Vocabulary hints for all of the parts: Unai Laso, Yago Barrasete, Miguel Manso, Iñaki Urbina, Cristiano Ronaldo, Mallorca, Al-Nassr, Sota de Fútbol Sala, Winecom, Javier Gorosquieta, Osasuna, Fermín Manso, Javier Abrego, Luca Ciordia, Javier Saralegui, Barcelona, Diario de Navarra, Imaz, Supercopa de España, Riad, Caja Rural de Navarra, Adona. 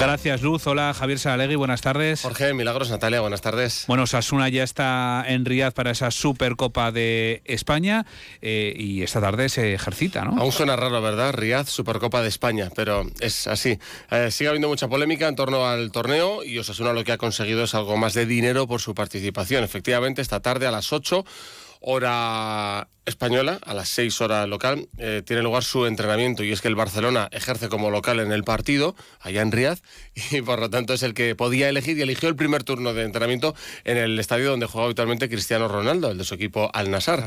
Gracias, Luz. Hola, Javier Saralegui, buenas tardes. Jorge Milagros, Natalia, buenas tardes. Bueno, Osasuna ya está en Riad para esa Supercopa de España y esta tarde se ejercita, ¿no? Aún suena raro, ¿verdad? Riad, Supercopa de España, pero es así. Sigue habiendo mucha polémica en torno al torneo y Osasuna lo que ha conseguido es algo más de dinero por su participación. Efectivamente, esta tarde a las 8, hora española, a las 6 horas local, tiene lugar su entrenamiento, y es que el Barcelona ejerce como local en el partido, allá en Riad, y por lo tanto es el que podía elegir y eligió el primer turno de entrenamiento en el estadio donde juega habitualmente Cristiano Ronaldo, el de su equipo Al-Nassr.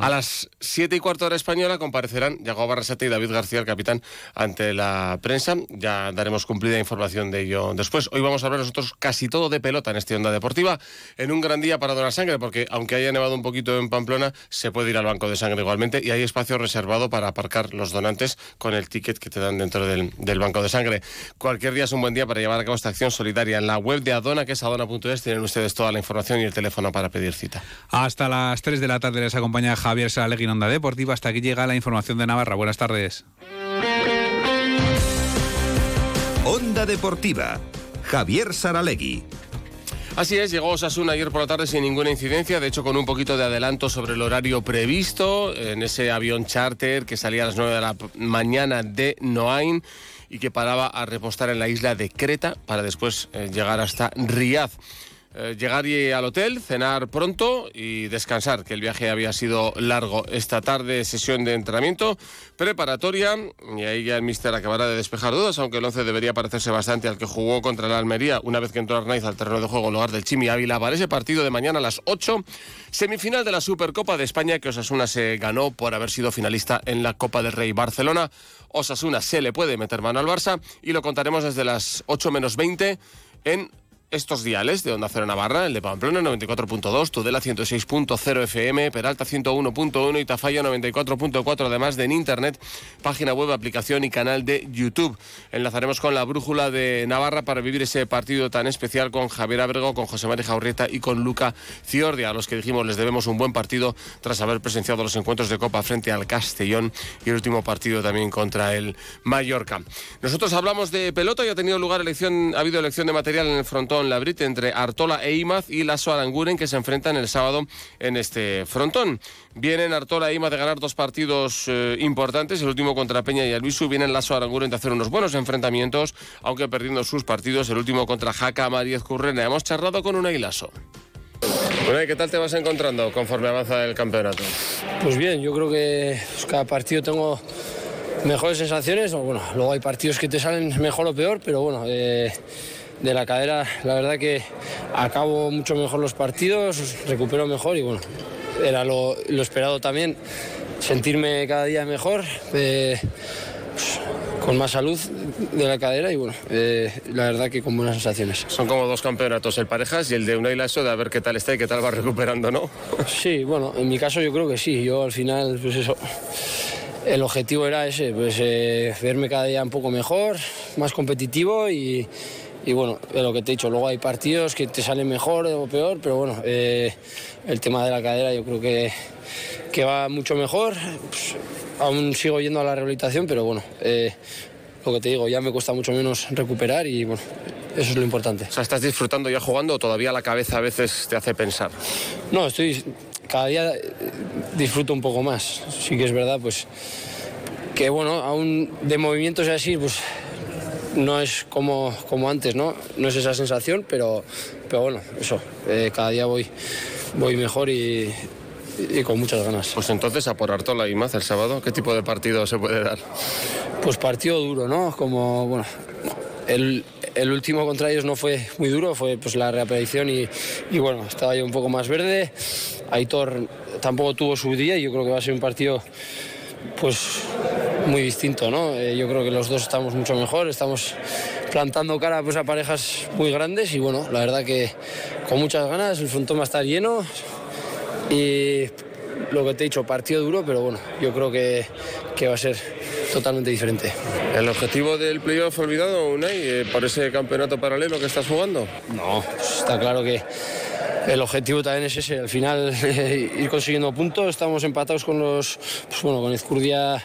A las 7 y cuarto hora española comparecerán Yago Barrasete y David García, el capitán, ante la prensa. Ya daremos cumplida información de ello después. Hoy vamos a hablar nosotros casi todo de pelota en esta Onda Deportiva, en un gran día para donar sangre, porque aunque haya nevado un poquito en Pamplona, se puede ir al Banco de Sangre igualmente, y hay espacio reservado para aparcar los donantes con el ticket que te dan dentro del Banco de Sangre. Cualquier día es un buen día para llevar a cabo esta acción solidaria. En la web de Adona, que es adona.es, tienen ustedes toda la información y el teléfono para pedir cita. Hasta las 3 de la tarde les acompaña Javier Saralegui en Onda Deportiva. Hasta aquí llega la información de Navarra. Buenas tardes. Onda Deportiva, Javier Saralegui. Así es, llegó Osasuna ayer por la tarde sin ninguna incidencia, de hecho con un poquito de adelanto sobre el horario previsto, en ese avión charter que salía a las 9 de la mañana de Noain y que paraba a repostar en la isla de Creta para después llegar hasta Riad. Llegar al hotel, cenar pronto y descansar, que el viaje había sido largo. Esta tarde sesión de entrenamiento preparatoria y ahí ya el míster acabará de despejar dudas, aunque el once debería parecerse bastante al que jugó contra la Almería una vez que entró Arnaiz al terreno de juego en lugar del Chimi Ávila para ese partido de mañana a las 8, semifinal de la Supercopa de España que Osasuna se ganó por haber sido finalista en la Copa del Rey. Barcelona, Osasuna se le puede meter mano al Barça y lo contaremos desde las 8:20 en estos diales de Onda Cero Navarra, el de Pamplona 94.2, Tudela 106.0 FM, Peralta 101.1 y Tafalla 94.4, además de en internet, página web, aplicación y canal de YouTube. Enlazaremos con la brújula de Navarra para vivir ese partido tan especial con Javier Abrego, con José María Jaurrieta y con Luca Ciordia, a los que dijimos les debemos un buen partido tras haber presenciado los encuentros de Copa frente al Castellón y el último partido también contra el Mallorca. Nosotros hablamos de pelota y ha habido elección de material en el Frontón Labrit entre Artola e Imaz y Laso Aranguren, que se enfrentan el sábado en este frontón. Vienen Artola e Imaz de ganar dos partidos importantes, el último contra Peña y Albisu. Vienen Laso Aranguren de hacer unos buenos enfrentamientos, aunque perdiendo sus partidos, el último contra Jaca, Maríez Currena. Hemos charlado con Unai Laso. Bueno, ¿y qué tal te vas encontrando conforme avanza el campeonato? Pues bien, yo creo que cada partido tengo mejores sensaciones. Bueno, luego hay partidos que te salen mejor o peor, pero bueno... De la cadera, la verdad que acabo mucho mejor los partidos, recupero mejor y bueno, era lo esperado también, sentirme cada día mejor, con más salud de la cadera y bueno, la verdad que con buenas sensaciones. Son como dos campeonatos, el Parejas y el de Unai Laso, de a ver qué tal está y qué tal va recuperando, ¿no? Sí, bueno, en mi caso yo creo que sí, yo al final, pues eso... El objetivo era ese, pues verme cada día un poco mejor, más competitivo y bueno, lo que te he dicho, luego hay partidos que te salen mejor o peor, pero bueno, el tema de la cadera yo creo que va mucho mejor, pues, aún sigo yendo a la rehabilitación, pero bueno, lo que te digo, ya me cuesta mucho menos recuperar y bueno, eso es lo importante. O sea, ¿estás disfrutando ya jugando o todavía la cabeza a veces te hace pensar? No, cada día disfruto un poco más, sí que es verdad, pues que bueno, aún de movimientos y así, pues no es como antes, ¿no? No es esa sensación, pero bueno, eso, cada día voy mejor y con muchas ganas. Pues entonces a por Artola y Imaz el sábado, ¿qué tipo de partido se puede dar? Pues partido duro, ¿no? Como, bueno, el último contra ellos no fue muy duro, fue pues la reaparición y bueno, estaba yo un poco más verde. Aitor tampoco tuvo su día y yo creo que va a ser un partido pues muy distinto, ¿no? Yo creo que los dos estamos mucho mejor, estamos plantando cara pues a parejas muy grandes y bueno, la verdad que con muchas ganas, el frontón va a estar lleno y lo que te he dicho, partido duro, pero bueno, yo creo que va a ser totalmente diferente. ¿El objetivo del playoff olvidado, Unai, por ese campeonato paralelo que estás jugando? No, pues está claro que el objetivo también es ese, al final ir consiguiendo puntos, estamos empatados con los, pues bueno, con Ezcurdia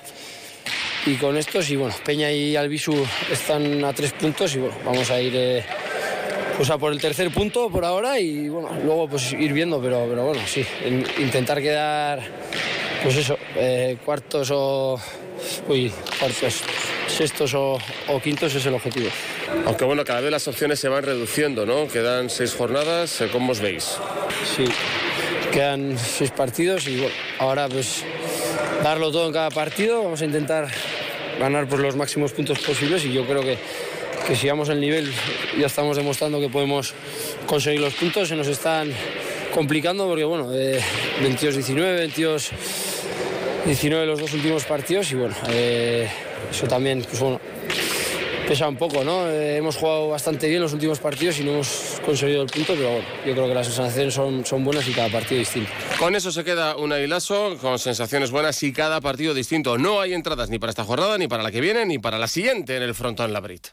y con estos. Y bueno, Peña y Albisu están a 3 puntos y bueno, vamos a ir pues a por el tercer punto por ahora y bueno, luego pues ir viendo, pero bueno, sí, intentar quedar pues eso, cuartos o... Uy, cuartos, sextos o quintos es el objetivo. Aunque bueno, cada vez las opciones se van reduciendo, ¿no? Quedan 6 jornadas, ¿cómo os veis? Sí, quedan 6 partidos y bueno, ahora pues darlo todo en cada partido, vamos a intentar ganar por los máximos puntos posibles y yo creo que si vamos al nivel ya estamos demostrando que podemos conseguir los puntos, se nos están complicando porque bueno, 22-19, 19 los 2 últimos partidos y bueno, eso también pues bueno, pesa un poco, ¿no? Hemos jugado bastante bien los últimos partidos y no hemos conseguido el punto, pero bueno, yo creo que las sensaciones son buenas y cada partido distinto. Con eso se queda un Ailaso, con sensaciones buenas y cada partido distinto. No hay entradas ni para esta jornada, ni para la que viene, ni para la siguiente en el Frontón Labrit.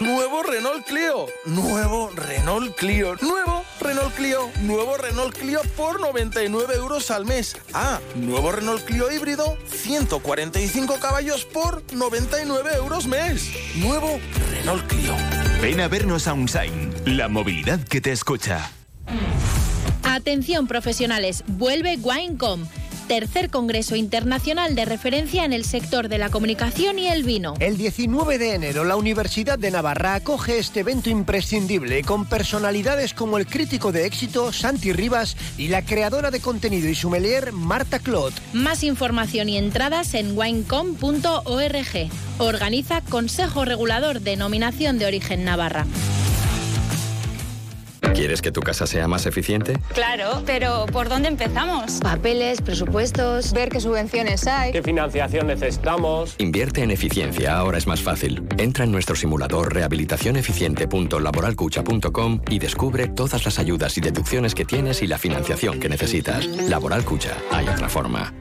Nuevo Renault Clio, nuevo Renault Clio, nuevo Renault Clio, nuevo Renault Clio por 99 euros al mes. Ah, nuevo Renault Clio híbrido, 145 caballos por 99 euros mes. Nuevo Renault Clio. Ven a vernos a Unsain, la movilidad que te escucha. Atención profesionales, vuelve Winecom. Tercer Congreso Internacional de Referencia en el sector de la comunicación y el vino. El 19 de enero, la Universidad de Navarra acoge este evento imprescindible con personalidades como el crítico de éxito Santi Rivas y la creadora de contenido y sommelier Marta Clot. Más información y entradas en winecom.org. Organiza Consejo Regulador de Denominación de Origen Navarra. ¿Quieres que tu casa sea más eficiente? Claro, pero ¿por dónde empezamos? Papeles, presupuestos, ver qué subvenciones hay, qué financiación necesitamos. Invierte en eficiencia, ahora es más fácil. Entra en nuestro simulador rehabilitacioneficiente.laboralcucha.com y descubre todas las ayudas y deducciones que tienes y la financiación que necesitas. Laboral Cucha, hay otra forma.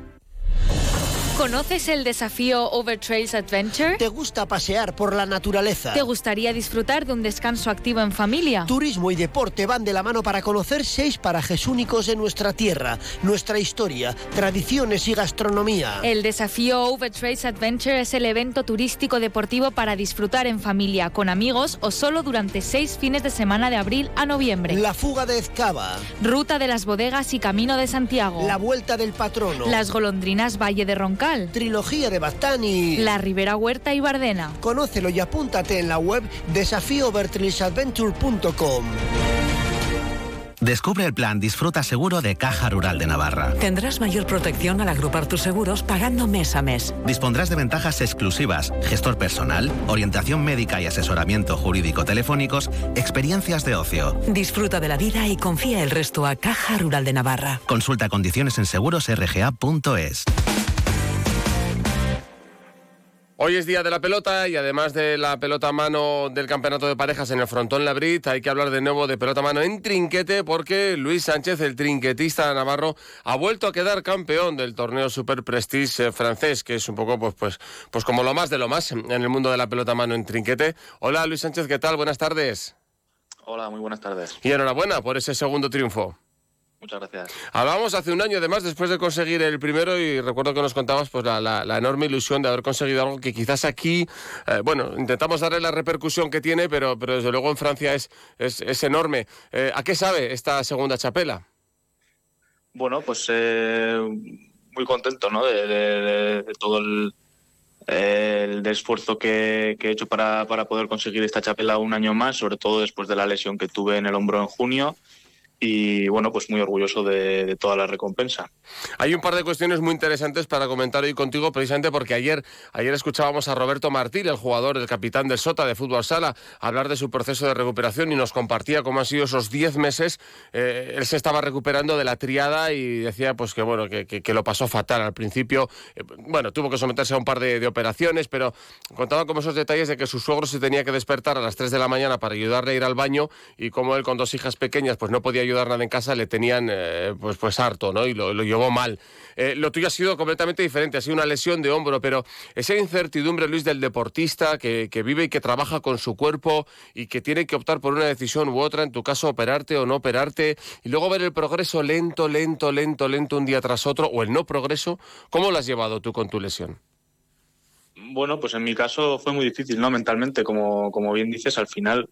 ¿Conoces el desafío Over Trails Adventure? ¿Te gusta pasear por la naturaleza? ¿Te gustaría disfrutar de un descanso activo en familia? Turismo y deporte van de la mano para conocer 6 parajes únicos de nuestra tierra, nuestra historia, tradiciones y gastronomía. El desafío Over Trails Adventure es el evento turístico deportivo para disfrutar en familia, con amigos o solo durante 6 fines de semana de abril a noviembre. La fuga de Ezcaba. Ruta de las bodegas y Camino de Santiago. La vuelta del Patrono. Las golondrinas Valle de Roncal. Trilogía de Baztán, La Ribera Huerta y Bardena. Conócelo y apúntate en la web desafíoovertrailsadventure.com. Descubre el plan Disfruta Seguro de Caja Rural de Navarra. Tendrás mayor protección al agrupar tus seguros pagando mes a mes. Dispondrás de ventajas exclusivas, gestor personal, orientación médica y asesoramiento jurídico telefónicos, experiencias de ocio. Disfruta de la vida y confía el resto a Caja Rural de Navarra. Consulta condiciones en segurosrga.es. Hoy es día de la pelota y además de la pelota a mano del campeonato de parejas en el Frontón Labrit, hay que hablar de nuevo de pelota a mano en trinquete porque Luis Sánchez, el trinquetista navarro, ha vuelto a quedar campeón del torneo Super Prestige francés, que es un poco pues como lo más de lo más en el mundo de la pelota a mano en trinquete. Hola Luis Sánchez, ¿qué tal? Buenas tardes. Hola, muy buenas tardes. Y enhorabuena por ese segundo triunfo. Muchas gracias. Hablábamos hace un año, además, después de conseguir el primero, y recuerdo que nos contabas pues, la enorme ilusión de haber conseguido algo que quizás aquí, intentamos darle la repercusión que tiene, pero desde luego en Francia es enorme. ¿A qué sabe esta segunda chapela? Bueno, pues muy contento, ¿no? de todo el esfuerzo que he hecho para poder conseguir esta chapela un año más, sobre todo después de la lesión que tuve en el hombro en junio. Y bueno, pues muy orgulloso de toda la recompensa. Hay un par de cuestiones muy interesantes para comentar hoy contigo, precisamente porque ayer escuchábamos a Roberto Martí, el jugador, el capitán del Sota de Fútbol Sala, hablar de su proceso de recuperación y nos compartía cómo han sido esos 10 meses. Él se estaba recuperando de la triada y decía pues que bueno que lo pasó fatal al principio. Tuvo que someterse a un par de operaciones, pero contaba como esos detalles de que su suegro se tenía que despertar a las 3 de la mañana para ayudarle a ir al baño y cómo él con 2 hijas pequeñas pues no podía ayudar ayudar nada en casa, le tenían pues harto, ¿no? Y lo llevó mal. Lo tuyo ha sido completamente diferente, ha sido una lesión de hombro, pero esa incertidumbre, Luis, del deportista que vive y que trabaja con su cuerpo y que tiene que optar por una decisión u otra, en tu caso operarte o no operarte, y luego ver el progreso lento un día tras otro, o el no progreso, ¿cómo lo has llevado tú con tu lesión? Bueno, pues en mi caso fue muy difícil, ¿no? Mentalmente, como bien dices, al final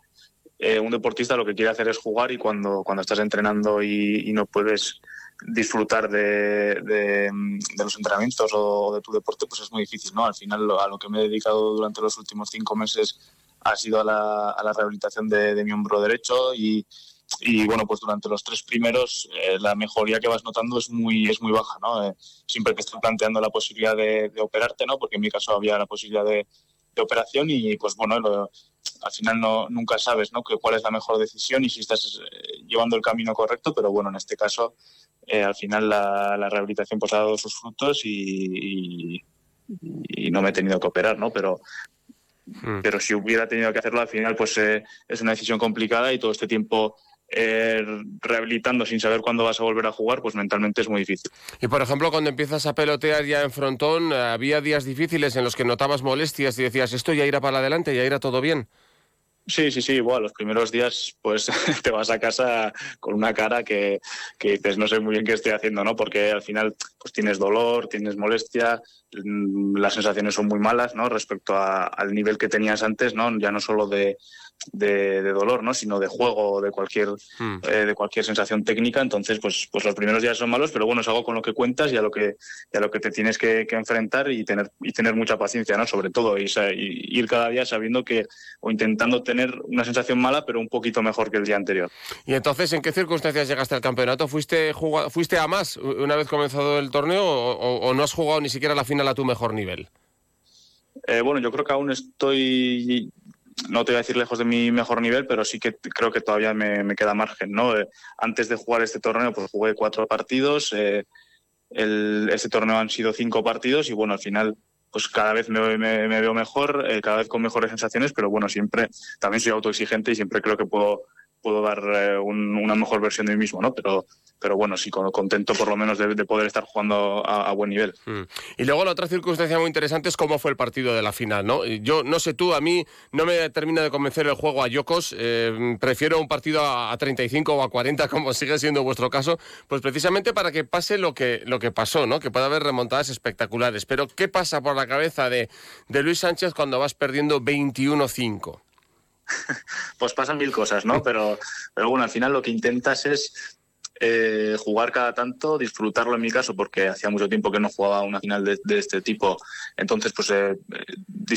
un deportista lo que quiere hacer es jugar, y cuando estás entrenando y no puedes disfrutar de los entrenamientos o de tu deporte, pues es muy difícil, ¿no? Al final a lo que me he dedicado durante los últimos 5 meses ha sido a la rehabilitación de mi hombro derecho, y bueno, pues durante los 3 primeros la mejoría que vas notando es muy baja, ¿no? Siempre te están planteando la posibilidad de operarte, ¿no? Porque en mi caso había la posibilidad de operación, y pues bueno, al final nunca sabes, ¿no?, que cuál es la mejor decisión y si estás llevando el camino correcto, pero bueno, en este caso al final la rehabilitación pues ha dado sus frutos y no me he tenido que operar, ¿no? Pero si hubiera tenido que hacerlo, al final pues es una decisión complicada, y todo este tiempo rehabilitando sin saber cuándo vas a volver a jugar, pues mentalmente es muy difícil. Y por ejemplo, cuando empiezas a pelotear ya en Frontón, ¿había días difíciles en los que notabas molestias y decías, esto ya irá para adelante, ya irá todo bien? Sí, igual, los primeros días pues te vas a casa con una cara que dices, no sé muy bien qué estoy haciendo, ¿no? Porque al final pues tienes dolor, tienes molestia, las sensaciones son muy malas, ¿no?, respecto al nivel que tenías antes, ¿no? Ya no solo de dolor, ¿no?, sino de juego, de cualquier sensación técnica. Entonces pues los primeros días son malos, pero bueno, es algo con lo que cuentas y a lo que te tienes que enfrentar, y tener mucha paciencia, ¿no?, sobre todo, y ir cada día sabiendo que, o intentando tener una sensación mala pero un poquito mejor que el día anterior. Y entonces, ¿en qué circunstancias llegaste al campeonato? ¿Fuiste a más una vez comenzado el torneo, o no has jugado ni siquiera la final a tu mejor nivel? Bueno, yo creo que aún estoy, no te voy a decir lejos de mi mejor nivel, pero sí que creo que todavía me queda margen, ¿no? Antes de jugar este torneo, pues jugué 4 partidos. Este torneo han sido 5 partidos, y bueno, al final, pues cada vez me veo mejor, cada vez con mejores sensaciones, pero bueno, siempre también soy autoexigente y siempre creo que puedo dar una mejor versión de mí mismo, ¿no? Pero bueno, sí, contento por lo menos de poder estar jugando a buen nivel. Y luego la otra circunstancia muy interesante es cómo fue el partido de la final, ¿no? Yo no sé tú, a mí no me termina de convencer el juego a yocos, prefiero un partido a 35 o a 40, como sigue siendo vuestro caso, pues precisamente para que pase lo que pasó, ¿no? Que pueda haber remontadas espectaculares. Pero ¿qué pasa por la cabeza de Luis Sánchez cuando vas perdiendo 21-5? Pues pasan mil cosas, ¿no? Pero bueno, al final lo que intentas es jugar cada tanto, disfrutarlo en mi caso, porque hacía mucho tiempo que no jugaba una final de este tipo. Entonces, pues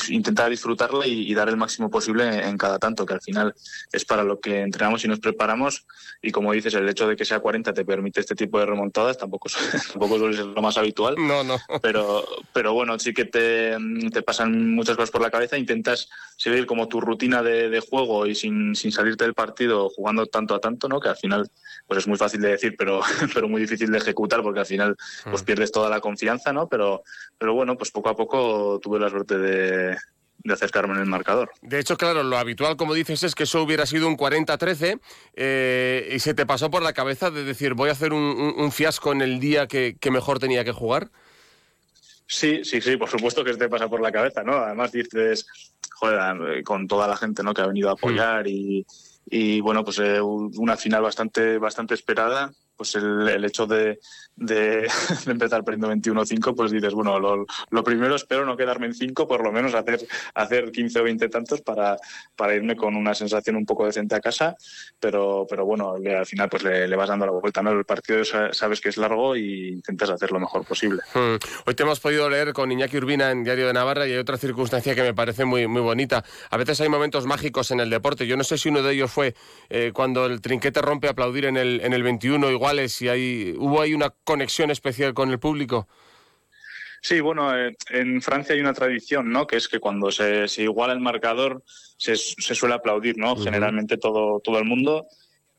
intentar disfrutarla y dar el máximo posible en cada tanto, que al final es para lo que entrenamos y nos preparamos. Y como dices, el hecho de que sea 40 te permite este tipo de remontadas, tampoco suele ser lo más habitual. No. Pero bueno, sí que te pasan muchas cosas por la cabeza. Intentas seguir como tu rutina de juego y sin salirte del partido, jugando tanto a tanto, ¿no? Que al final pues es muy fácil de decir, pero muy difícil de ejecutar, porque al final pues pierdes toda la confianza, ¿no? Pero bueno, pues poco a poco tuve la suerte de acercarme en el marcador. De hecho, claro, lo habitual, como dices, es que eso hubiera sido un 40-13 y se te pasó por la cabeza de decir, voy a hacer un fiasco en el día que mejor tenía que jugar. Sí, por supuesto que se te pasa por la cabeza, ¿no? Además dices, joder, con toda la gente, ¿no?, que ha venido a apoyar y bueno, pues una final bastante esperada, pues el hecho de empezar perdiendo 21-5, pues dices, bueno, lo primero, espero no quedarme en 5, por lo menos hacer 15 o 20 tantos para irme con una sensación un poco decente a casa, pero bueno, al final pues le vas dando la vuelta, ¿no? El partido sabes que es largo y intentas hacer lo mejor posible. Hoy te hemos podido leer con Iñaki Urbina en Diario de Navarra, y hay otra circunstancia que me parece muy, muy bonita. A veces hay momentos mágicos en el deporte. Yo no sé si uno de ellos fue cuando el Trinquete rompe a aplaudir en el 21, iguales, y hubo ahí una conexión especial con el público. Sí, bueno, en Francia hay una tradición, ¿no?, que es que cuando se iguala el marcador se suele aplaudir, ¿no? Generalmente todo el mundo,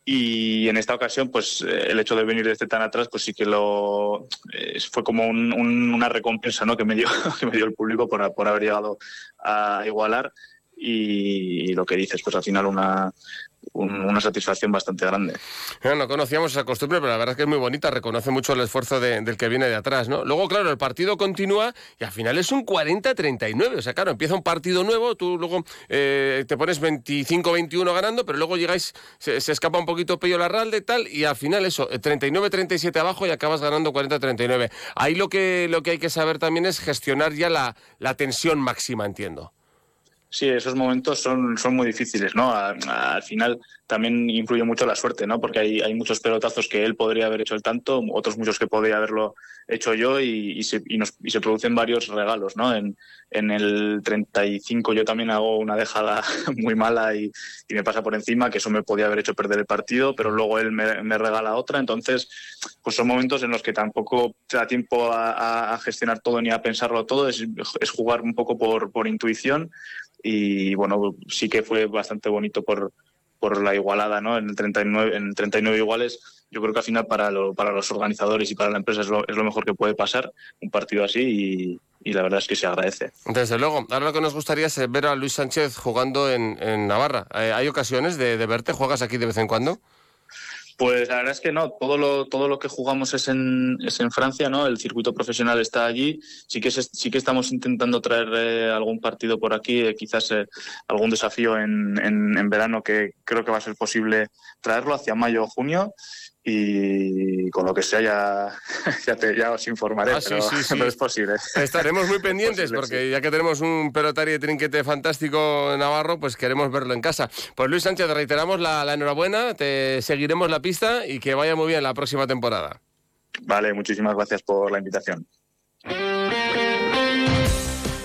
y en esta ocasión pues el hecho de venir desde tan atrás pues sí que fue como una recompensa, ¿no?, que me dio el público por haber llegado a igualar. y lo que dices, pues al final una satisfacción bastante grande. No conocíamos esa costumbre, pero la verdad es que es muy bonita, reconoce mucho el esfuerzo del que viene de atrás, ¿no? Luego, claro, el partido continúa y al final es un 40-39, o sea, claro, empieza un partido nuevo, tú luego te pones 25-21 ganando, pero luego llegáis, se escapa un poquito Pello Larralde y tal, y al final eso, 39-37 abajo y acabas ganando 40-39. Ahí lo que hay que saber también es gestionar ya la tensión máxima, entiendo. Sí, esos momentos son muy difíciles, ¿no? Al final también influye mucho la suerte, ¿no? Porque hay muchos pelotazos que él podría haber hecho el tanto, otros muchos que podría haberlo hecho yo y se producen varios regalos, ¿no? En el 35 yo también hago una dejada muy mala y me pasa por encima, que eso me podía haber hecho perder el partido, pero luego él me regala otra, entonces pues son momentos en los que tampoco te da tiempo a gestionar todo ni a pensarlo todo, es jugar un poco por intuición. Y bueno, sí que fue bastante bonito por la igualada, ¿no? En el 39 iguales, yo creo que al final para los organizadores y para la empresa es lo mejor que puede pasar un partido así y la verdad es que se agradece. Desde luego. Ahora lo que nos gustaría es ver a Luis Sánchez jugando en Navarra. ¿Hay ocasiones de verte? ¿Juegas aquí de vez en cuando? Pues la verdad es que no, todo lo que jugamos es en Francia, ¿no? El circuito profesional está allí. Sí que estamos intentando traer algún partido por aquí, quizás algún desafío en verano, que creo que va a ser posible traerlo hacia mayo o junio. Y con lo que sea ya os informaré, sí. Pero es posible. Estaremos muy pendientes porque ya que tenemos un pelotari de trinquete fantástico navarro, pues queremos verlo en casa. Pues Luis Sánchez, te reiteramos la enhorabuena, te seguiremos la pista y que vaya muy bien la próxima temporada. Vale, muchísimas gracias por la invitación.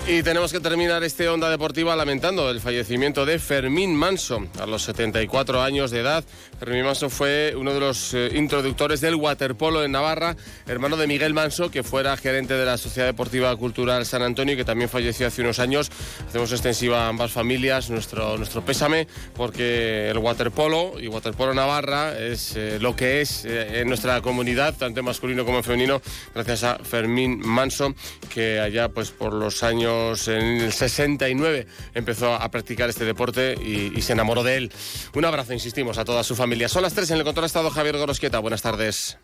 Y tenemos que terminar este Onda Deportiva lamentando el fallecimiento de Fermín Manso. A los 74 años de edad, Fermín Manso fue uno de los introductores del waterpolo en Navarra, hermano de Miguel Manso, que fuera gerente de la Sociedad Deportiva Cultural San Antonio y que también falleció hace unos años. Hacemos extensiva a ambas familias nuestro pésame, porque el waterpolo y waterpolo Navarra es lo que es en nuestra comunidad, tanto en masculino como en femenino, gracias a Fermín Manso, que allá pues por los años en el 69 empezó a practicar este deporte y se enamoró de él. Un abrazo, insistimos, a toda su familia. Son las 3, en el control ha estado Javier Gorosquieta. Buenas tardes.